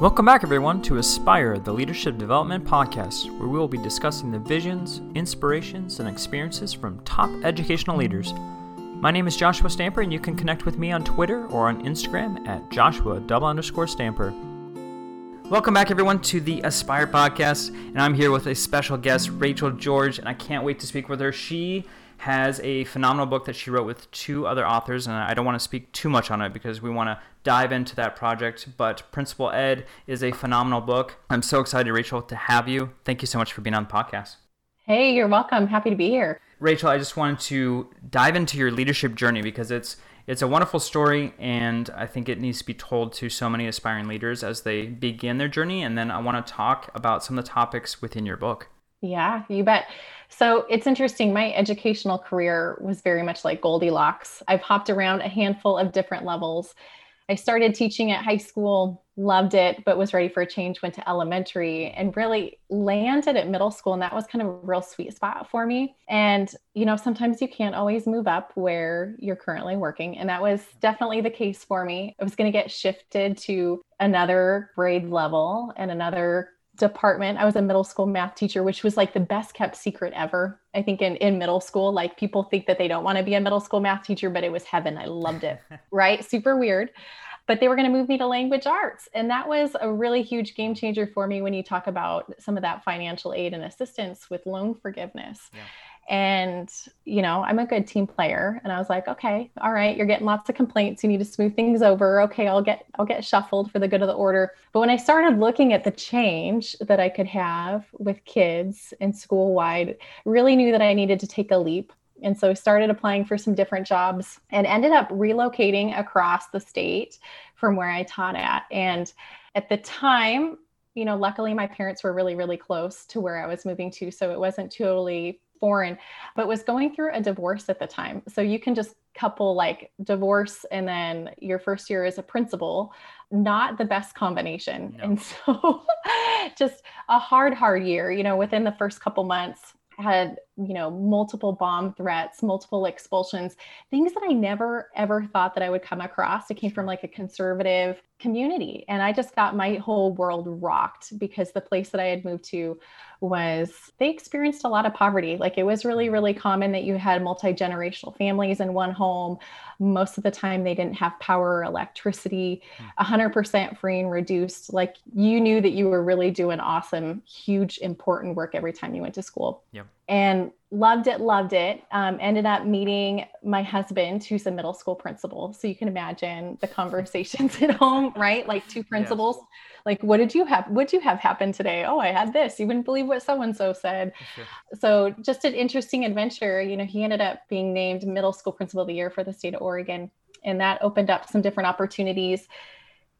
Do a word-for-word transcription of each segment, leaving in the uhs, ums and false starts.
Welcome back, everyone, to Aspire, the Leadership Development Podcast, where we will be discussing the visions, inspirations, and experiences from top educational leaders. My name is Joshua Stamper, and you can connect with me on Twitter or on Instagram at Joshua double underscore Stamper. Welcome back, everyone, to the Aspire Podcast, and I'm here with a special guest, Rachel George, and I can't wait to speak with her. She has a phenomenal book that she wrote with two other authors, and I don't want to speak too much on it because we want to dive into that project, but Principal Ed is a phenomenal book. I'm so excited, Rachel, to have you. Thank you so much for being on the podcast. Hey, you're welcome. Happy to be here. Rachel, I just wanted to dive into your leadership journey because it's it's a wonderful story, and I think it needs to be told to so many aspiring leaders as they begin their journey, and then I want to talk about some of the topics within your book. Yeah, you bet. So it's interesting. My educational career was very much like Goldilocks. I've hopped around a handful of different levels. I started teaching at high school, loved it, but was ready for a change, went to elementary and really landed at middle school. And that was kind of a real sweet spot for me. And, you know, sometimes you can't always move up where you're currently working. And that was definitely the case for me. I was going to get shifted to another grade level and another department. I was a middle school math teacher, which was like the best kept secret ever. I think in, in middle school, like people think that they don't want to be a middle school math teacher, but it was heaven. I loved it, right? Super weird. But they were going to move me to language arts. And that was a really huge game changer for me when you talk about some of that financial aid and assistance with loan forgiveness. Yeah. And, you know, I'm a good team player. And I was like, okay, all right, you're getting lots of complaints. You need to smooth things over. Okay, I'll get, I'll get shuffled for the good of the order. But when I started looking at the change that I could have with kids and school-wide, really knew that I needed to take a leap. And so I started applying for some different jobs and ended up relocating across the state from where I taught at. And at the time, you know, luckily my parents were really, really close to where I was moving to. So it wasn't totally foreign, but was going through a divorce at the time. So you can just couple like divorce and then your first year as a principal, not the best combination. No. And so just a hard, hard year, you know, within the first couple months, had, you know, multiple bomb threats, multiple expulsions, things that I never, ever thought that I would come across. It came from like a conservative community. And I just got my whole world rocked because the place that I had moved to was, they experienced a lot of poverty. Like it was really, really common that you had multi-generational families in one home. Most of the time they didn't have power or electricity, one hundred percent free and reduced. Like you knew that you were really doing awesome, huge, important work every time you went to school. Yep. And loved it, loved it. Um, ended up meeting my husband, who's a middle school principal. So you can imagine the conversations at home, right? Like two principals, yes. Like, what did you have? What'd you have happen today? Oh, I had this. You wouldn't believe what so-and-so said. Sure. So just an interesting adventure. You know, he ended up being named middle school principal of the year for the state of Oregon. And that opened up some different opportunities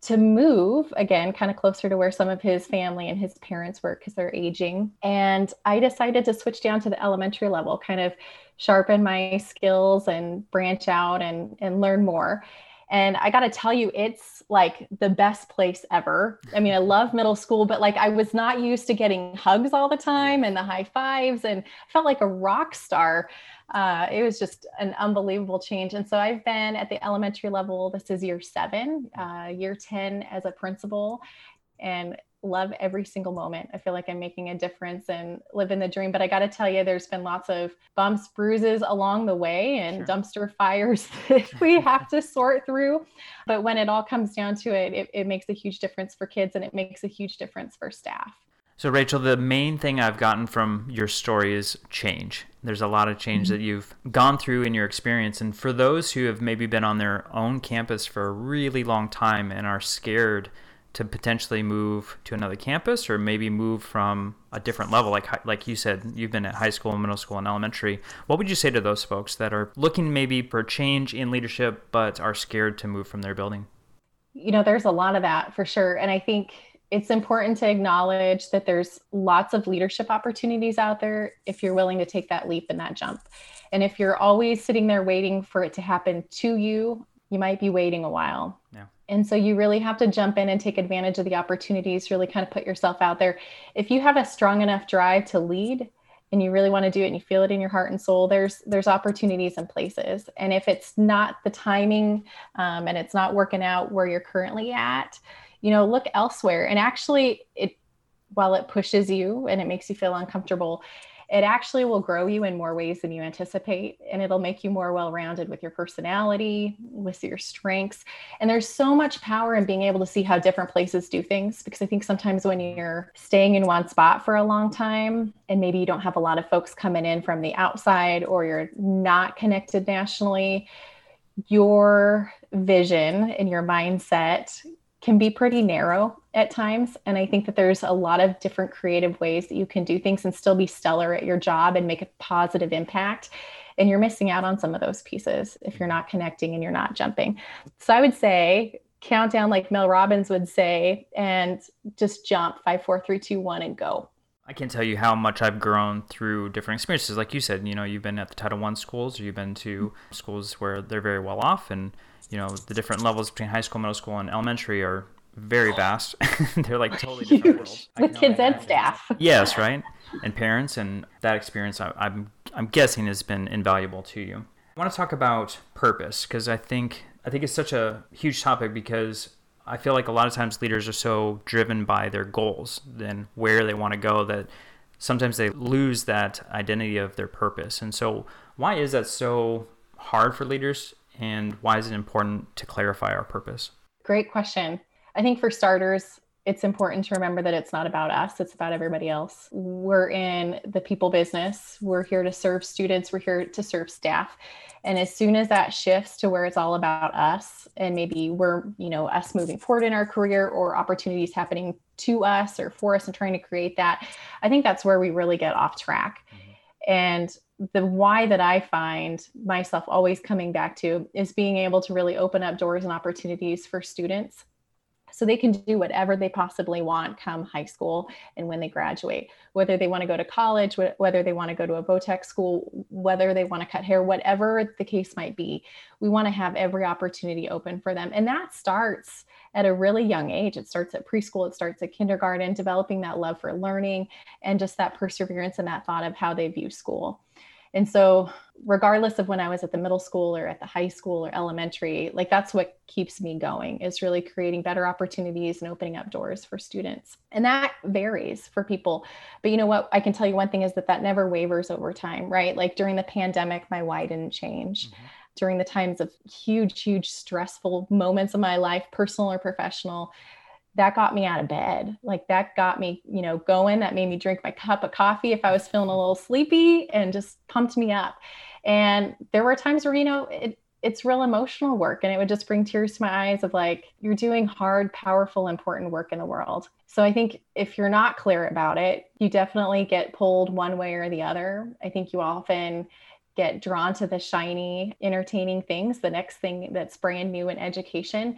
to move again, kind of closer to where some of his family and his parents were because they're aging. And I decided to switch down to the elementary level, kind of sharpen my skills and branch out and, and learn more. And I got to tell you, it's like the best place ever. I mean, I love middle school, but like I was not used to getting hugs all the time and the high fives, and I felt like a rock star. Uh, it was just an unbelievable change. And so I've been at the elementary level. This is year seven, uh, year ten as a principal, and love every single moment. I feel like I'm making a difference and living the dream. But I got to tell you, there's been lots of bumps, bruises along the way, and sure. dumpster fires that we have to sort through. But when it all comes down to it, it, it makes a huge difference for kids, and it makes a huge difference for staff. So Rachel, the main thing I've gotten from your story is change. There's a lot of change mm-hmm. that you've gone through in your experience. And for those who have maybe been on their own campus for a really long time and are scared to potentially move to another campus or maybe move from a different level. Like like you said, you've been at high school, middle school, and elementary. What would you say to those folks that are looking maybe for change in leadership but are scared to move from their building? You know, there's a lot of that for sure. And I think it's important to acknowledge that there's lots of leadership opportunities out there if you're willing to take that leap and that jump. And if you're always sitting there waiting for it to happen to you, you might be waiting a while. Yeah. And so you really have to jump in and take advantage of the opportunities, really kind of put yourself out there. If you have a strong enough drive to lead and you really want to do it and you feel it in your heart and soul, there's there's opportunities and places. And if it's not the timing um, and it's not working out where you're currently at, you know, look elsewhere. And actually, it while it pushes you and it makes you feel uncomfortable, it actually will grow you in more ways than you anticipate. And it'll make you more well-rounded with your personality, with your strengths. And there's so much power in being able to see how different places do things, because I think sometimes when you're staying in one spot for a long time, and maybe you don't have a lot of folks coming in from the outside, or you're not connected nationally, your vision and your mindset can be pretty narrow at times. And I think that there's a lot of different creative ways that you can do things and still be stellar at your job and make a positive impact. And you're missing out on some of those pieces if you're not connecting and you're not jumping. So I would say count down like Mel Robbins would say, and just jump five, four, three, two, one, and go. I can't tell you how much I've grown through different experiences. Like you said, you know, you've been at the Title One schools, or you've been to schools where they're very well off, and you know, the different levels between high school, middle school, and elementary are very vast. They're like totally different Huge. Worlds. With kids and imagine. Staff. Yes, right? And parents. And that experience, I, I'm I'm guessing, has been invaluable to you. I want to talk about purpose, because I think I think it's such a huge topic, because I feel like a lot of times leaders are so driven by their goals and where they want to go that sometimes they lose that identity of their purpose. And so why is that so hard for leaders? And why is it important to clarify our purpose? Great question. I think for starters, it's important to remember that it's not about us, it's about everybody else. We're in the people business. We're here to serve students. We're here to serve staff. And as soon as that shifts to where it's all about us, and maybe we're, you know, us moving forward in our career or opportunities happening to us or for us and trying to create that, I think that's where we really get off track. Mm-hmm. And the why that I find myself always coming back to is being able to really open up doors and opportunities for students so they can do whatever they possibly want come high school and when they graduate, whether they want to go to college, whether they want to go to a vo-tech school, whether they want to cut hair, whatever the case might be. We want to have every opportunity open for them. And that starts at a really young age. It starts at preschool, it starts at kindergarten, developing that love for learning and just that perseverance and that thought of how they view school. And so regardless of when I was at the middle school or at the high school or elementary, like that's what keeps me going, is really creating better opportunities and opening up doors for students. And that varies for people. But you know what, I can tell you one thing is that that never wavers over time, right? Like during the pandemic, my why didn't change. Mm-hmm. During the times of huge, huge stressful moments of my life, personal or professional, that got me out of bed. Like that got me, you know, going. That made me drink my cup of coffee if I was feeling a little sleepy, and just pumped me up. And there were times where, you know, it, it's real emotional work, and it would just bring tears to my eyes of like, you're doing hard, powerful, important work in the world. So I think if you're not clear about it, you definitely get pulled one way or the other. I think you often get drawn to the shiny, entertaining things, the next thing that's brand new in education.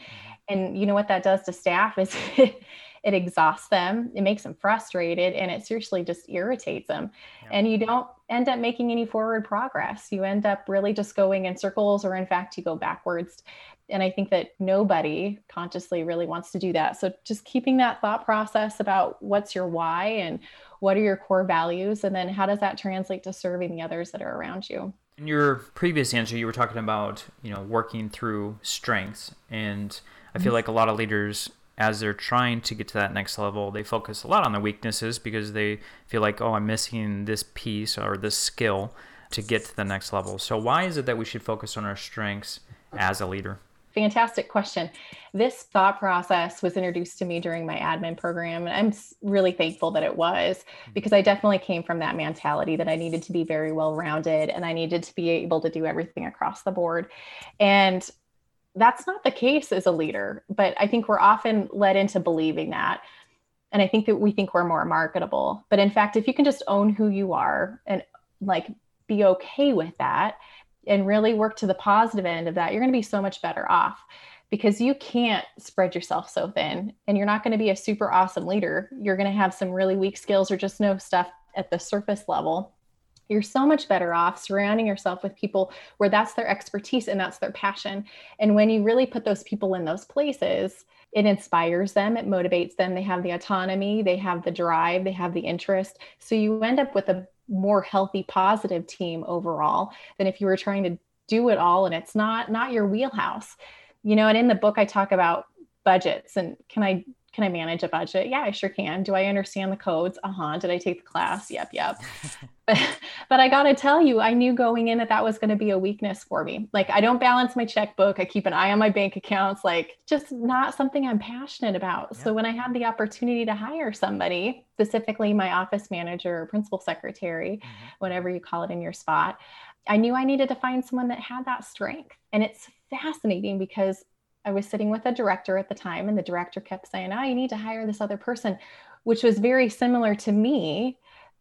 And you know what that does to staff is it, it exhausts them, it makes them frustrated, and it seriously just irritates them. Yeah. And you don't end up making any forward progress. You end up really just going in circles, or in fact, you go backwards. And I think that nobody consciously really wants to do that. So just keeping that thought process about what's your why and what are your core values? And then how does that translate to serving the others that are around you? In your previous answer, you were talking about, you know, working through strengths. And I feel like a lot of leaders, as they're trying to get to that next level, they focus a lot on their weaknesses because they feel like, oh, I'm missing this piece or this skill to get to the next level. So why is it that we should focus on our strengths as a leader? Fantastic question. This thought process was introduced to me during my admin program, and I'm really thankful that it was, because I definitely came from that mentality that I needed to be very well-rounded and I needed to be able to do everything across the board. And that's not the case as a leader, but I think we're often led into believing that. And I think that we think we're more marketable. But in fact, if you can just own who you are and like be okay with that, and really work to the positive end of that, you're going to be so much better off, because you can't spread yourself so thin, and you're not going to be a super awesome leader. You're going to have some really weak skills or just know stuff at the surface level. You're so much better off surrounding yourself with people where that's their expertise and that's their passion. And when you really put those people in those places, it inspires them, it motivates them. They have the autonomy, they have the drive, they have the interest. So you end up with a more healthy, positive team overall than if you were trying to do it all and it's not not your wheelhouse. You know, and in the book, I talk about budgets and can I can I manage a budget? Yeah, I sure can. Do I understand the codes? Uh-huh. Did I take the class? Yep, yep. but, but I got to tell you, I knew going in that that was going to be a weakness for me. Like, I don't balance my checkbook. I keep an eye on my bank accounts, like just not something I'm passionate about. Yep. So when I had the opportunity to hire somebody, specifically my office manager or principal secretary, mm-hmm. whatever you call it in your spot, I knew I needed to find someone that had that strength. And it's fascinating because I was sitting with a director at the time and the director kept saying, oh, you need to hire this other person, which was very similar to me,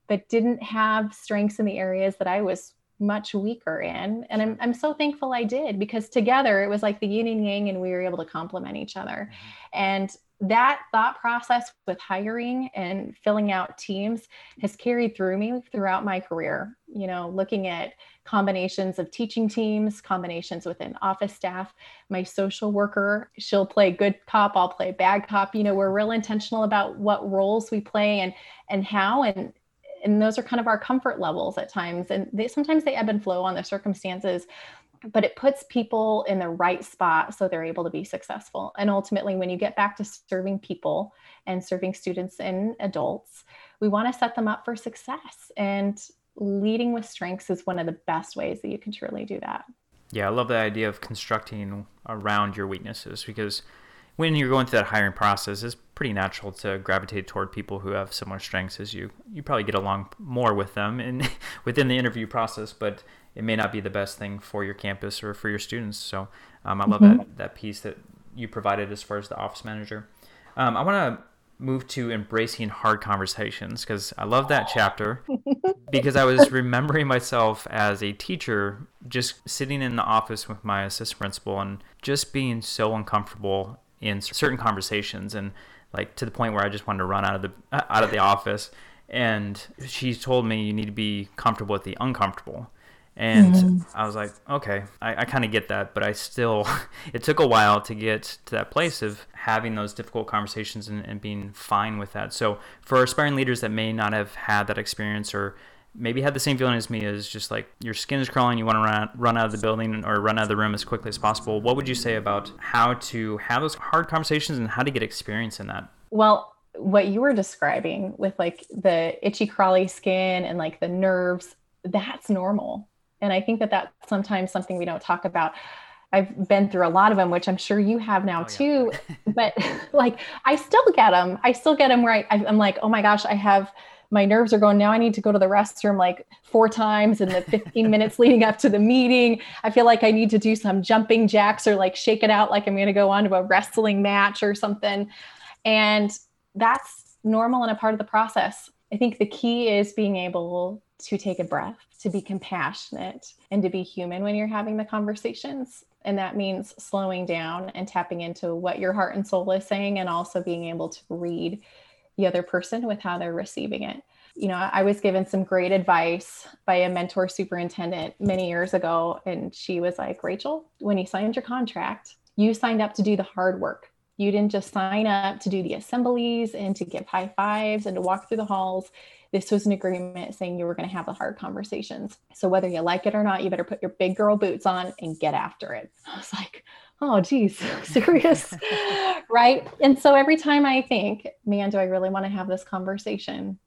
but didn't have strengths in the areas that I was much weaker in. And I'm I'm so thankful I did, because together it was like the yin and yang and we were able to complement each other. Mm-hmm. And that thought process with hiring and filling out teams has carried through me throughout my career, you know, looking at combinations of teaching teams, combinations within office staff, my social worker, she'll play good cop, I'll play bad cop. You know, we're real intentional about what roles we play and, and how, and, and those are kind of our comfort levels at times. And they, sometimes they ebb and flow on the circumstances, but it puts people in the right spot so they're able to be successful. And ultimately, when you get back to serving people and serving students and adults, we want to set them up for success. And leading with strengths is one of the best ways that you can truly do that. Yeah, I love the idea of constructing around your weaknesses, because when you're going through that hiring process, it's pretty natural to gravitate toward people who have similar strengths as you. You probably get along more with them in, within the interview process, but it may not be the best thing for your campus or for your students. So um, I love mm-hmm. that, that piece that you provided as far as the office manager. Um, I want to move to embracing hard conversations, because I love that chapter because I was remembering myself as a teacher, just sitting in the office with my assistant principal and just being so uncomfortable in certain conversations, and like to the point where I just wanted to run out of the, out of the office. And she told me, you need to be comfortable with the uncomfortable. And mm-hmm. I was like, okay, I, I kind of get that, but I still, it took a while to get to that place of having those difficult conversations and, and being fine with that. So for aspiring leaders that may not have had that experience, or maybe had the same feeling as me, is just like your skin is crawling, you want to run, run out of the building or run out of the room as quickly as possible. What would you say about how to have those hard conversations and how to get experience in that? Well, what you were describing with like the itchy crawly skin and like the nerves, that's normal. And I think that that's sometimes something we don't talk about. I've been through a lot of them, which I'm sure you have now oh, too, yeah. But like, I still get them. I still get them where I, I'm like, oh my gosh, I have, my nerves are going now. I need to go to the restroom like four times in the fifteen minutes leading up to the meeting. I feel like I need to do some jumping jacks or like shake it out. Like I'm going to go on to a wrestling match or something. And that's normal and a part of the process. I think the key is being able to take a breath, to be compassionate, and to be human when you're having the conversations. And that means slowing down and tapping into what your heart and soul is saying, and also being able to read the other person with how they're receiving it. You know, I was given some great advice by a mentor superintendent many years ago. And she was like, Rachel, when you signed your contract, you signed up to do the hard work. You didn't just sign up to do the assemblies and to give high fives and to walk through the halls. This was an agreement saying you were going to have the hard conversations. So whether you like it or not, you better put your big girl boots on and get after it. I was like, oh, geez, serious, right? And so every time I think, man, do I really want to have this conversation?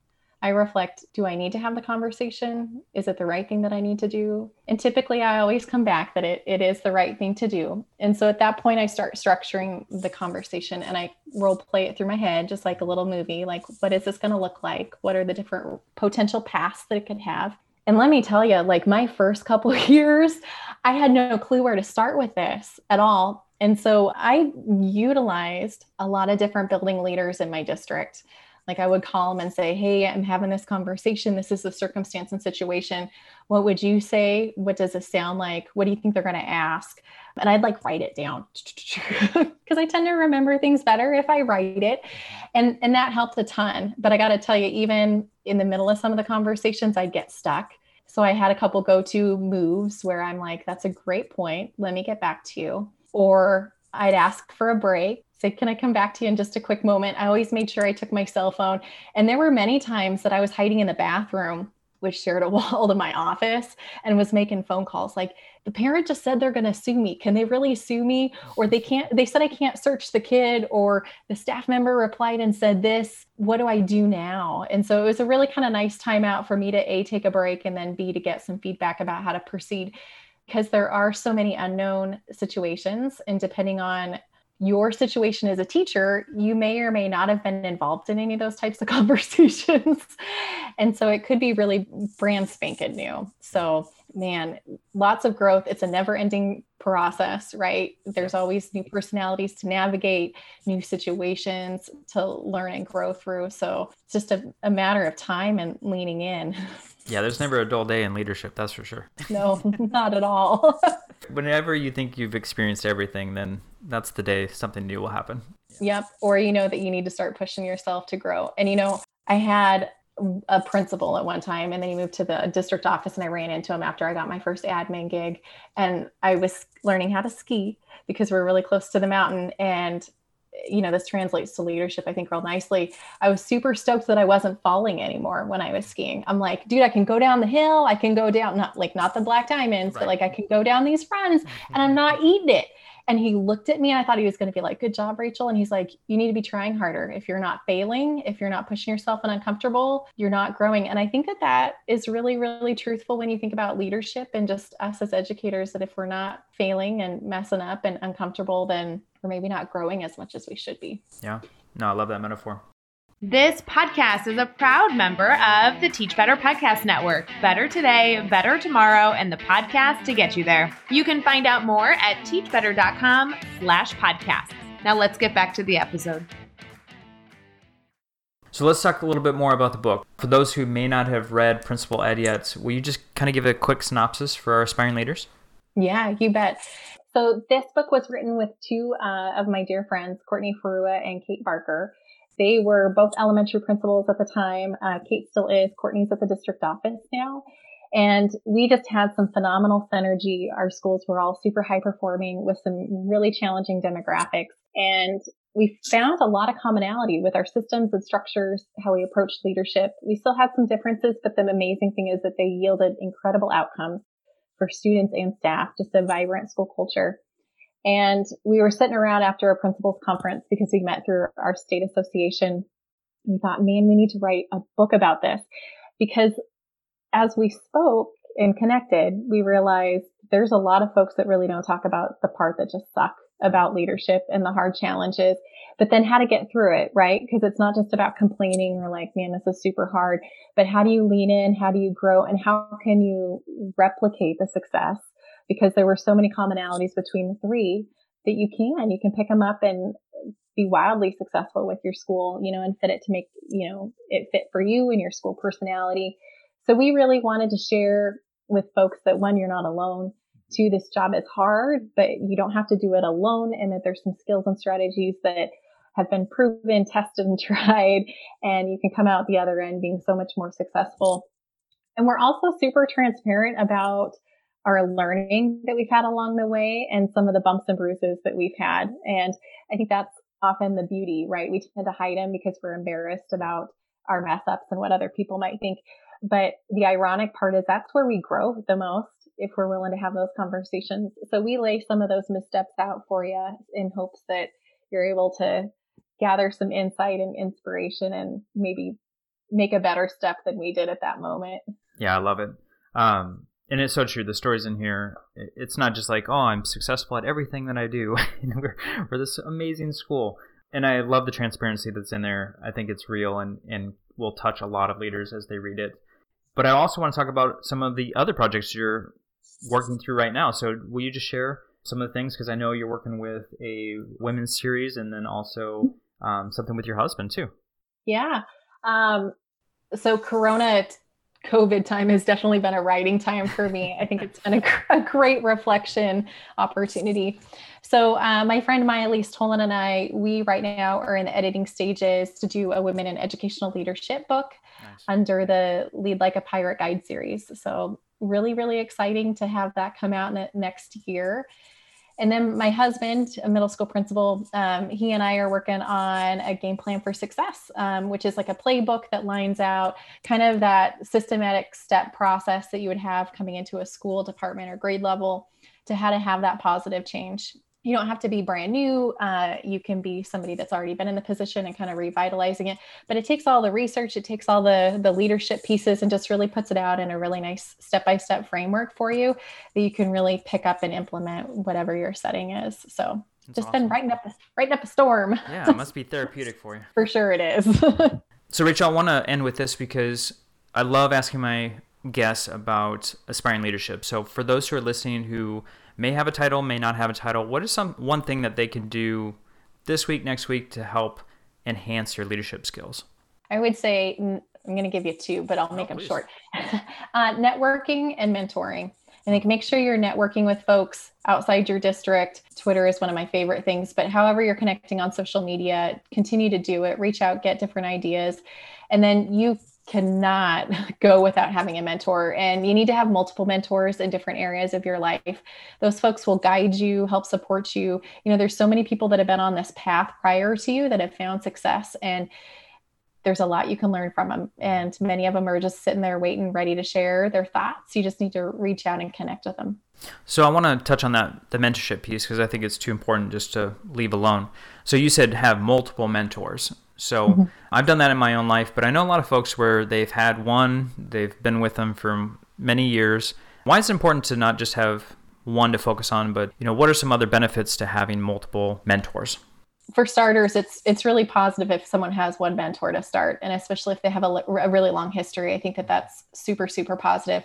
I reflect, do I need to have the conversation? Is it the right thing that I need to do? And typically I always come back that it, it is the right thing to do. And so at that point I start structuring the conversation and I role play it through my head, just like a little movie, like what is this going to look like? What are the different potential paths that it could have? And let me tell you, like my first couple of years, I had no clue where to start with this at all. And so I utilized a lot of different building leaders in my district. Like I would call them and say, hey, I'm having this conversation. This is the circumstance and situation. What would you say? What does this sound like? What do you think they're going to ask? And I'd like write it down because I tend to remember things better if I write it. And, and that helped a ton. But I got to tell you, even in the middle of some of the conversations, I'd get stuck. So I had a couple go-to moves where I'm like, that's a great point. Let me get back to you. Or I'd ask for a break. Say, can I come back to you in just a quick moment? I always made sure I took my cell phone. And there were many times that I was hiding in the bathroom which shared a wall to my office and was making phone calls like, the parent just said they're going to sue me. Can they really sue me? Or they can't, they said, I can't search the kid, or the staff member replied and said this, what do I do now? And so it was a really kind of nice time out for me to A, take a break, and then B, to get some feedback about how to proceed, because there are so many unknown situations. And depending on your situation as a teacher, you may or may not have been involved in any of those types of conversations. And so it could be really brand spanking new. So man, lots of growth. It's a never ending process, right? There's always new personalities to navigate, new situations to learn and grow through. So it's just a, a matter of time and leaning in. Yeah, there's never a dull day in leadership, that's for sure. No, not at all. Whenever you think you've experienced everything, then that's the day something new will happen. Yeah. Yep. Or you know that you need to start pushing yourself to grow. And you know, I had a principal at one time, and then he moved to the district office, and I ran into him after I got my first admin gig, and I was learning how to ski because we're really close to the mountain. And you know, this translates to leadership, I think, real nicely. I was super stoked that I wasn't falling anymore when I was skiing. I'm like, dude, I can go down the hill. I can go down, not like, not the black diamonds, right, but like I can go down these runs and I'm not eating it. And he looked at me and I thought he was going to be like, good job, Rachel. And he's like, you need to be trying harder. If you're not failing, if you're not pushing yourself and uncomfortable, you're not growing. And I think that that is really, really truthful when you think about leadership and just us as educators, that if we're not failing and messing up and uncomfortable, then we're maybe not growing as much as we should be. Yeah. No, I love that metaphor. This podcast is a proud member of the Teach Better Podcast Network. Better today, better tomorrow, and the podcast to get you there. You can find out more at teachbetter.com slash podcast. Now let's get back to the episode. So let's talk a little bit more about the book. For those who may not have read Principal Ed yet, will you just kind of give a quick synopsis for our aspiring leaders? Yeah, you bet. So this book was written with two uh, of my dear friends, Courtney Ferrua and Kate Barker. They were both elementary principals at the time. Uh, Kate still is. Courtney's at the district office now. And we just had some phenomenal synergy. Our schools were all super high performing with some really challenging demographics. And we found a lot of commonality with our systems and structures, how we approached leadership. We still had some differences, but the amazing thing is that they yielded incredible outcomes for students and staff, just a vibrant school culture. And we were sitting around after a principal's conference because we met through our state association. We thought, man, we need to write a book about this, because as we spoke and connected, we realized there's a lot of folks that really don't talk about the part that just sucks about leadership and the hard challenges, but then how to get through it, right? Because it's not just about complaining or like, man, this is super hard, but how do you lean in? How do you grow? And how can you replicate the success? Because there were so many commonalities between the three that you can, you can pick them up and be wildly successful with your school, you know, and fit it to make, you know, it fit for you and your school personality. So we really wanted to share with folks that, one, you're not alone. Two, this job is hard, but you don't have to do it alone, and that there's some skills and strategies that have been proven, tested, and tried, and you can come out the other end being so much more successful. And we're also super transparent about our learning that we've had along the way and some of the bumps and bruises that we've had. And I think that's often the beauty, right? We tend to hide them because we're embarrassed about our mess ups and what other people might think. But the ironic part is that's where we grow the most, if we're willing to have those conversations. So we lay some of those missteps out for you in hopes that you're able to gather some insight and inspiration and maybe make a better step than we did at that moment. Yeah, I love it. Um, and it's so true. The stories in here, it's not just like, oh, I'm successful at everything that I do. we're, we're this amazing school. And I love the transparency that's in there. I think it's real and, and will touch a lot of leaders as they read it. But I also want to talk about some of the other projects you're working through right now. So will you just share some of the things? Because I know you're working with a women's series and then also um, something with your husband too. Yeah. Um, so Corona COVID time has definitely been a writing time for me. I think it's been a, a great reflection opportunity. So uh, my friend Maya Elise Tolan and I, we right now are in the editing stages to do a Women in Educational Leadership book. Nice. Under the Lead Like a Pirate Guide series. So really, really exciting to have that come out in the next year. And then my husband, a middle school principal, um, he and I are working on a game plan for success, um, which is like a playbook that lines out kind of that systematic step process that you would have coming into a school department or grade level to how to have that positive change. You don't have to be brand new. Uh, you can be somebody that's already been in the position and kind of revitalizing it, but it takes all the research, it takes all the, the leadership pieces and just really puts it out in a really nice step-by-step framework for you that you can really pick up and implement whatever your setting is. So that's just awesome. Been writing up, writing up a storm. Yeah, it must be therapeutic for you. For sure it is. So Rachel, I want to end with this because I love asking my guests about aspiring leadership. So for those who are listening who may have a title, may not have a title, what is some one thing that they can do this week, next week to help enhance your leadership skills? I would say, I'm going to give you two, but I'll make oh, them please. short. uh, networking and mentoring. I think make sure you're networking with folks outside your district. Twitter is one of my favorite things, but however you're connecting on social media, continue to do it, reach out, get different ideas. And then you cannot go without having a mentor, and you need to have multiple mentors in different areas of your life. Those folks will guide you, help support you. You know, there's so many people that have been on this path prior to you that have found success, and there's a lot you can learn from them. And many of them are just sitting there waiting, ready to share their thoughts. You just need to reach out and connect with them. So I want to touch on that, the mentorship piece, because I think it's too important just to leave alone. So you said have multiple mentors. So mm-hmm. I've done that in my own life, but I know a lot of folks where they've had one, they've been with them for many years. Why is it important to not just have one to focus on, but you know, what are some other benefits to having multiple mentors? For starters, it's it's really positive if someone has one mentor to start, and especially if they have a, a really long history. I think that that's super, super positive.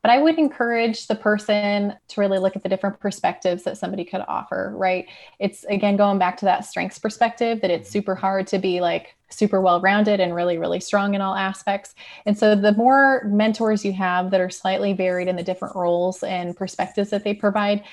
But I would encourage the person to really look at the different perspectives that somebody could offer, right? It's, again, going back to that strengths perspective, that it's super hard to be like super well-rounded and really, really strong in all aspects. And so the more mentors you have that are slightly varied in the different roles and perspectives that they provide,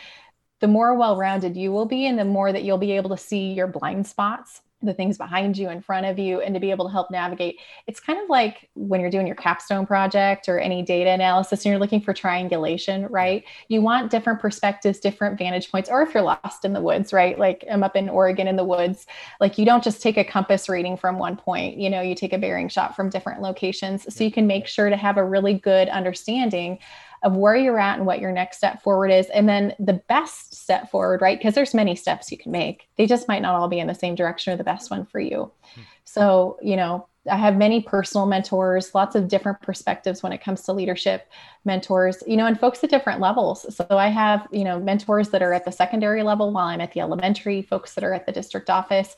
the more well-rounded you will be, and the more that you'll be able to see your blind spots, the things behind you, in front of you, and to be able to help navigate. It's kind of like when you're doing your capstone project or any data analysis and you're looking for triangulation, right? You want different perspectives, different vantage points, or if you're lost in the woods, right? Like I'm up in Oregon in the woods, like you don't just take a compass reading from one point, you know, you take a bearing shot from different locations. So you can make sure to have a really good understanding of where you're at and what your next step forward is. And then the best step forward, right? Because there's many steps you can make. They just might not all be in the same direction or the best one for you. Mm-hmm. So, you know, I have many personal mentors, lots of different perspectives when it comes to leadership mentors, you know, and folks at different levels. So I have, you know, mentors that are at the secondary level while I'm at the elementary, folks that are at the district office,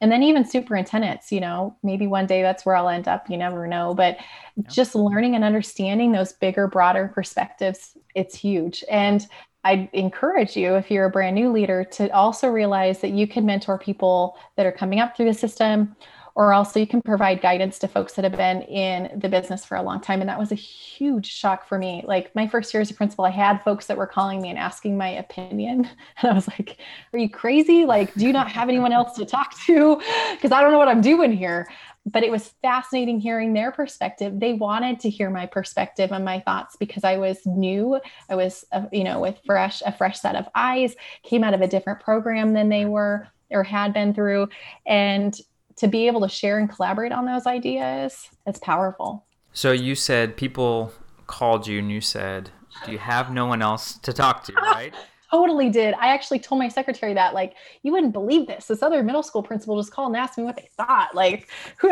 and then even superintendents, you know, maybe one day that's where I'll end up, you never know, but yeah. Just learning and understanding those bigger, broader perspectives, it's huge. And I'd encourage you, if you're a brand new leader, to also realize that you can mentor people that are coming up through the system, or also you can provide guidance to folks that have been in the business for a long time. And that was a huge shock for me. Like my first year as a principal, I had folks that were calling me and asking my opinion. And I was like, are you crazy? Like, do you not have anyone else to talk to? Because I don't know what I'm doing here. But it was fascinating hearing their perspective. They wanted to hear my perspective and my thoughts because I was new. I was, uh, you know, with fresh, a fresh set of eyes, came out of a different program than they were or had been through. And to be able to share and collaborate on those ideas, it's powerful. So you said people called you and you said, do you have no one else to talk to, right? Totally did. I actually told my secretary that, like, you wouldn't believe this. This other middle school principal just called and asked me what they thought. Like, who,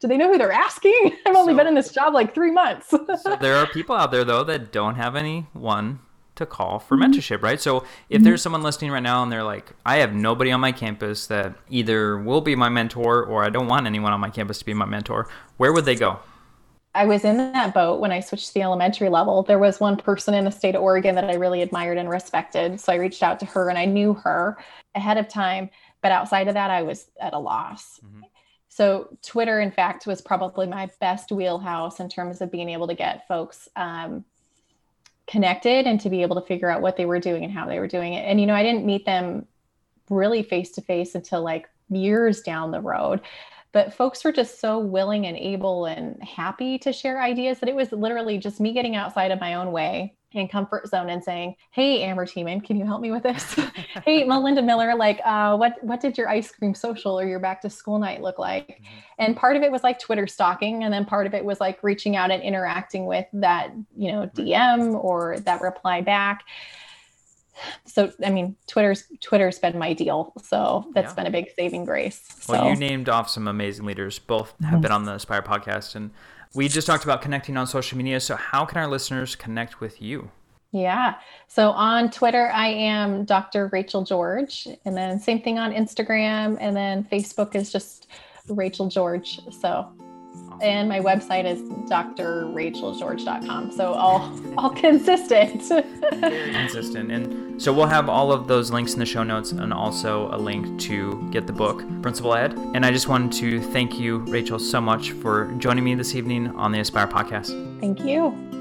do they know who they're asking? I've only so, been in this job like three months. So there are people out there, though, that don't have anyone to call for mentorship, right? So if mm-hmm. there's someone listening right now and they're like, I have nobody on my campus that either will be my mentor or I don't want anyone on my campus to be my mentor, where would they go? I was in that boat when I switched to the elementary level. There was one person in the state of Oregon that I really admired and respected. So I reached out to her and I knew her ahead of time. But outside of that, I was at a loss. Mm-hmm. So Twitter, in fact, was probably my best wheelhouse in terms of being able to get folks um, connected and to be able to figure out what they were doing and how they were doing it. And, you know, I didn't meet them really face to face until like years down the road, but folks were just so willing and able and happy to share ideas that it was literally just me getting outside of my own way and comfort zone and saying, hey, Amber Thiemann, can you help me with this? Hey, Melinda Miller, like, uh, what, what did your ice cream social or your back to school night look like? Mm-hmm. And part of it was like Twitter stalking. And then part of it was like reaching out and interacting with that, you know, D M or that reply back. So, I mean, Twitter's Twitter's been my deal. So that's yeah. been a big saving grace. So. Well, you named off some amazing leaders. Both have mm-hmm. been on the Aspire podcast, and we just talked about connecting on social media. So how can our listeners connect with you? Yeah. So on Twitter, I am Doctor Rachel George, and then same thing on Instagram, and then Facebook is just Rachel George. So, awesome. And my website is d r rachel george dot com. So all, all consistent. Very consistent. And so we'll have all of those links in the show notes, and also a link to get the book, Principal Ed. And I just wanted to thank you, Rachel, so much for joining me this evening on the Aspire podcast. Thank you.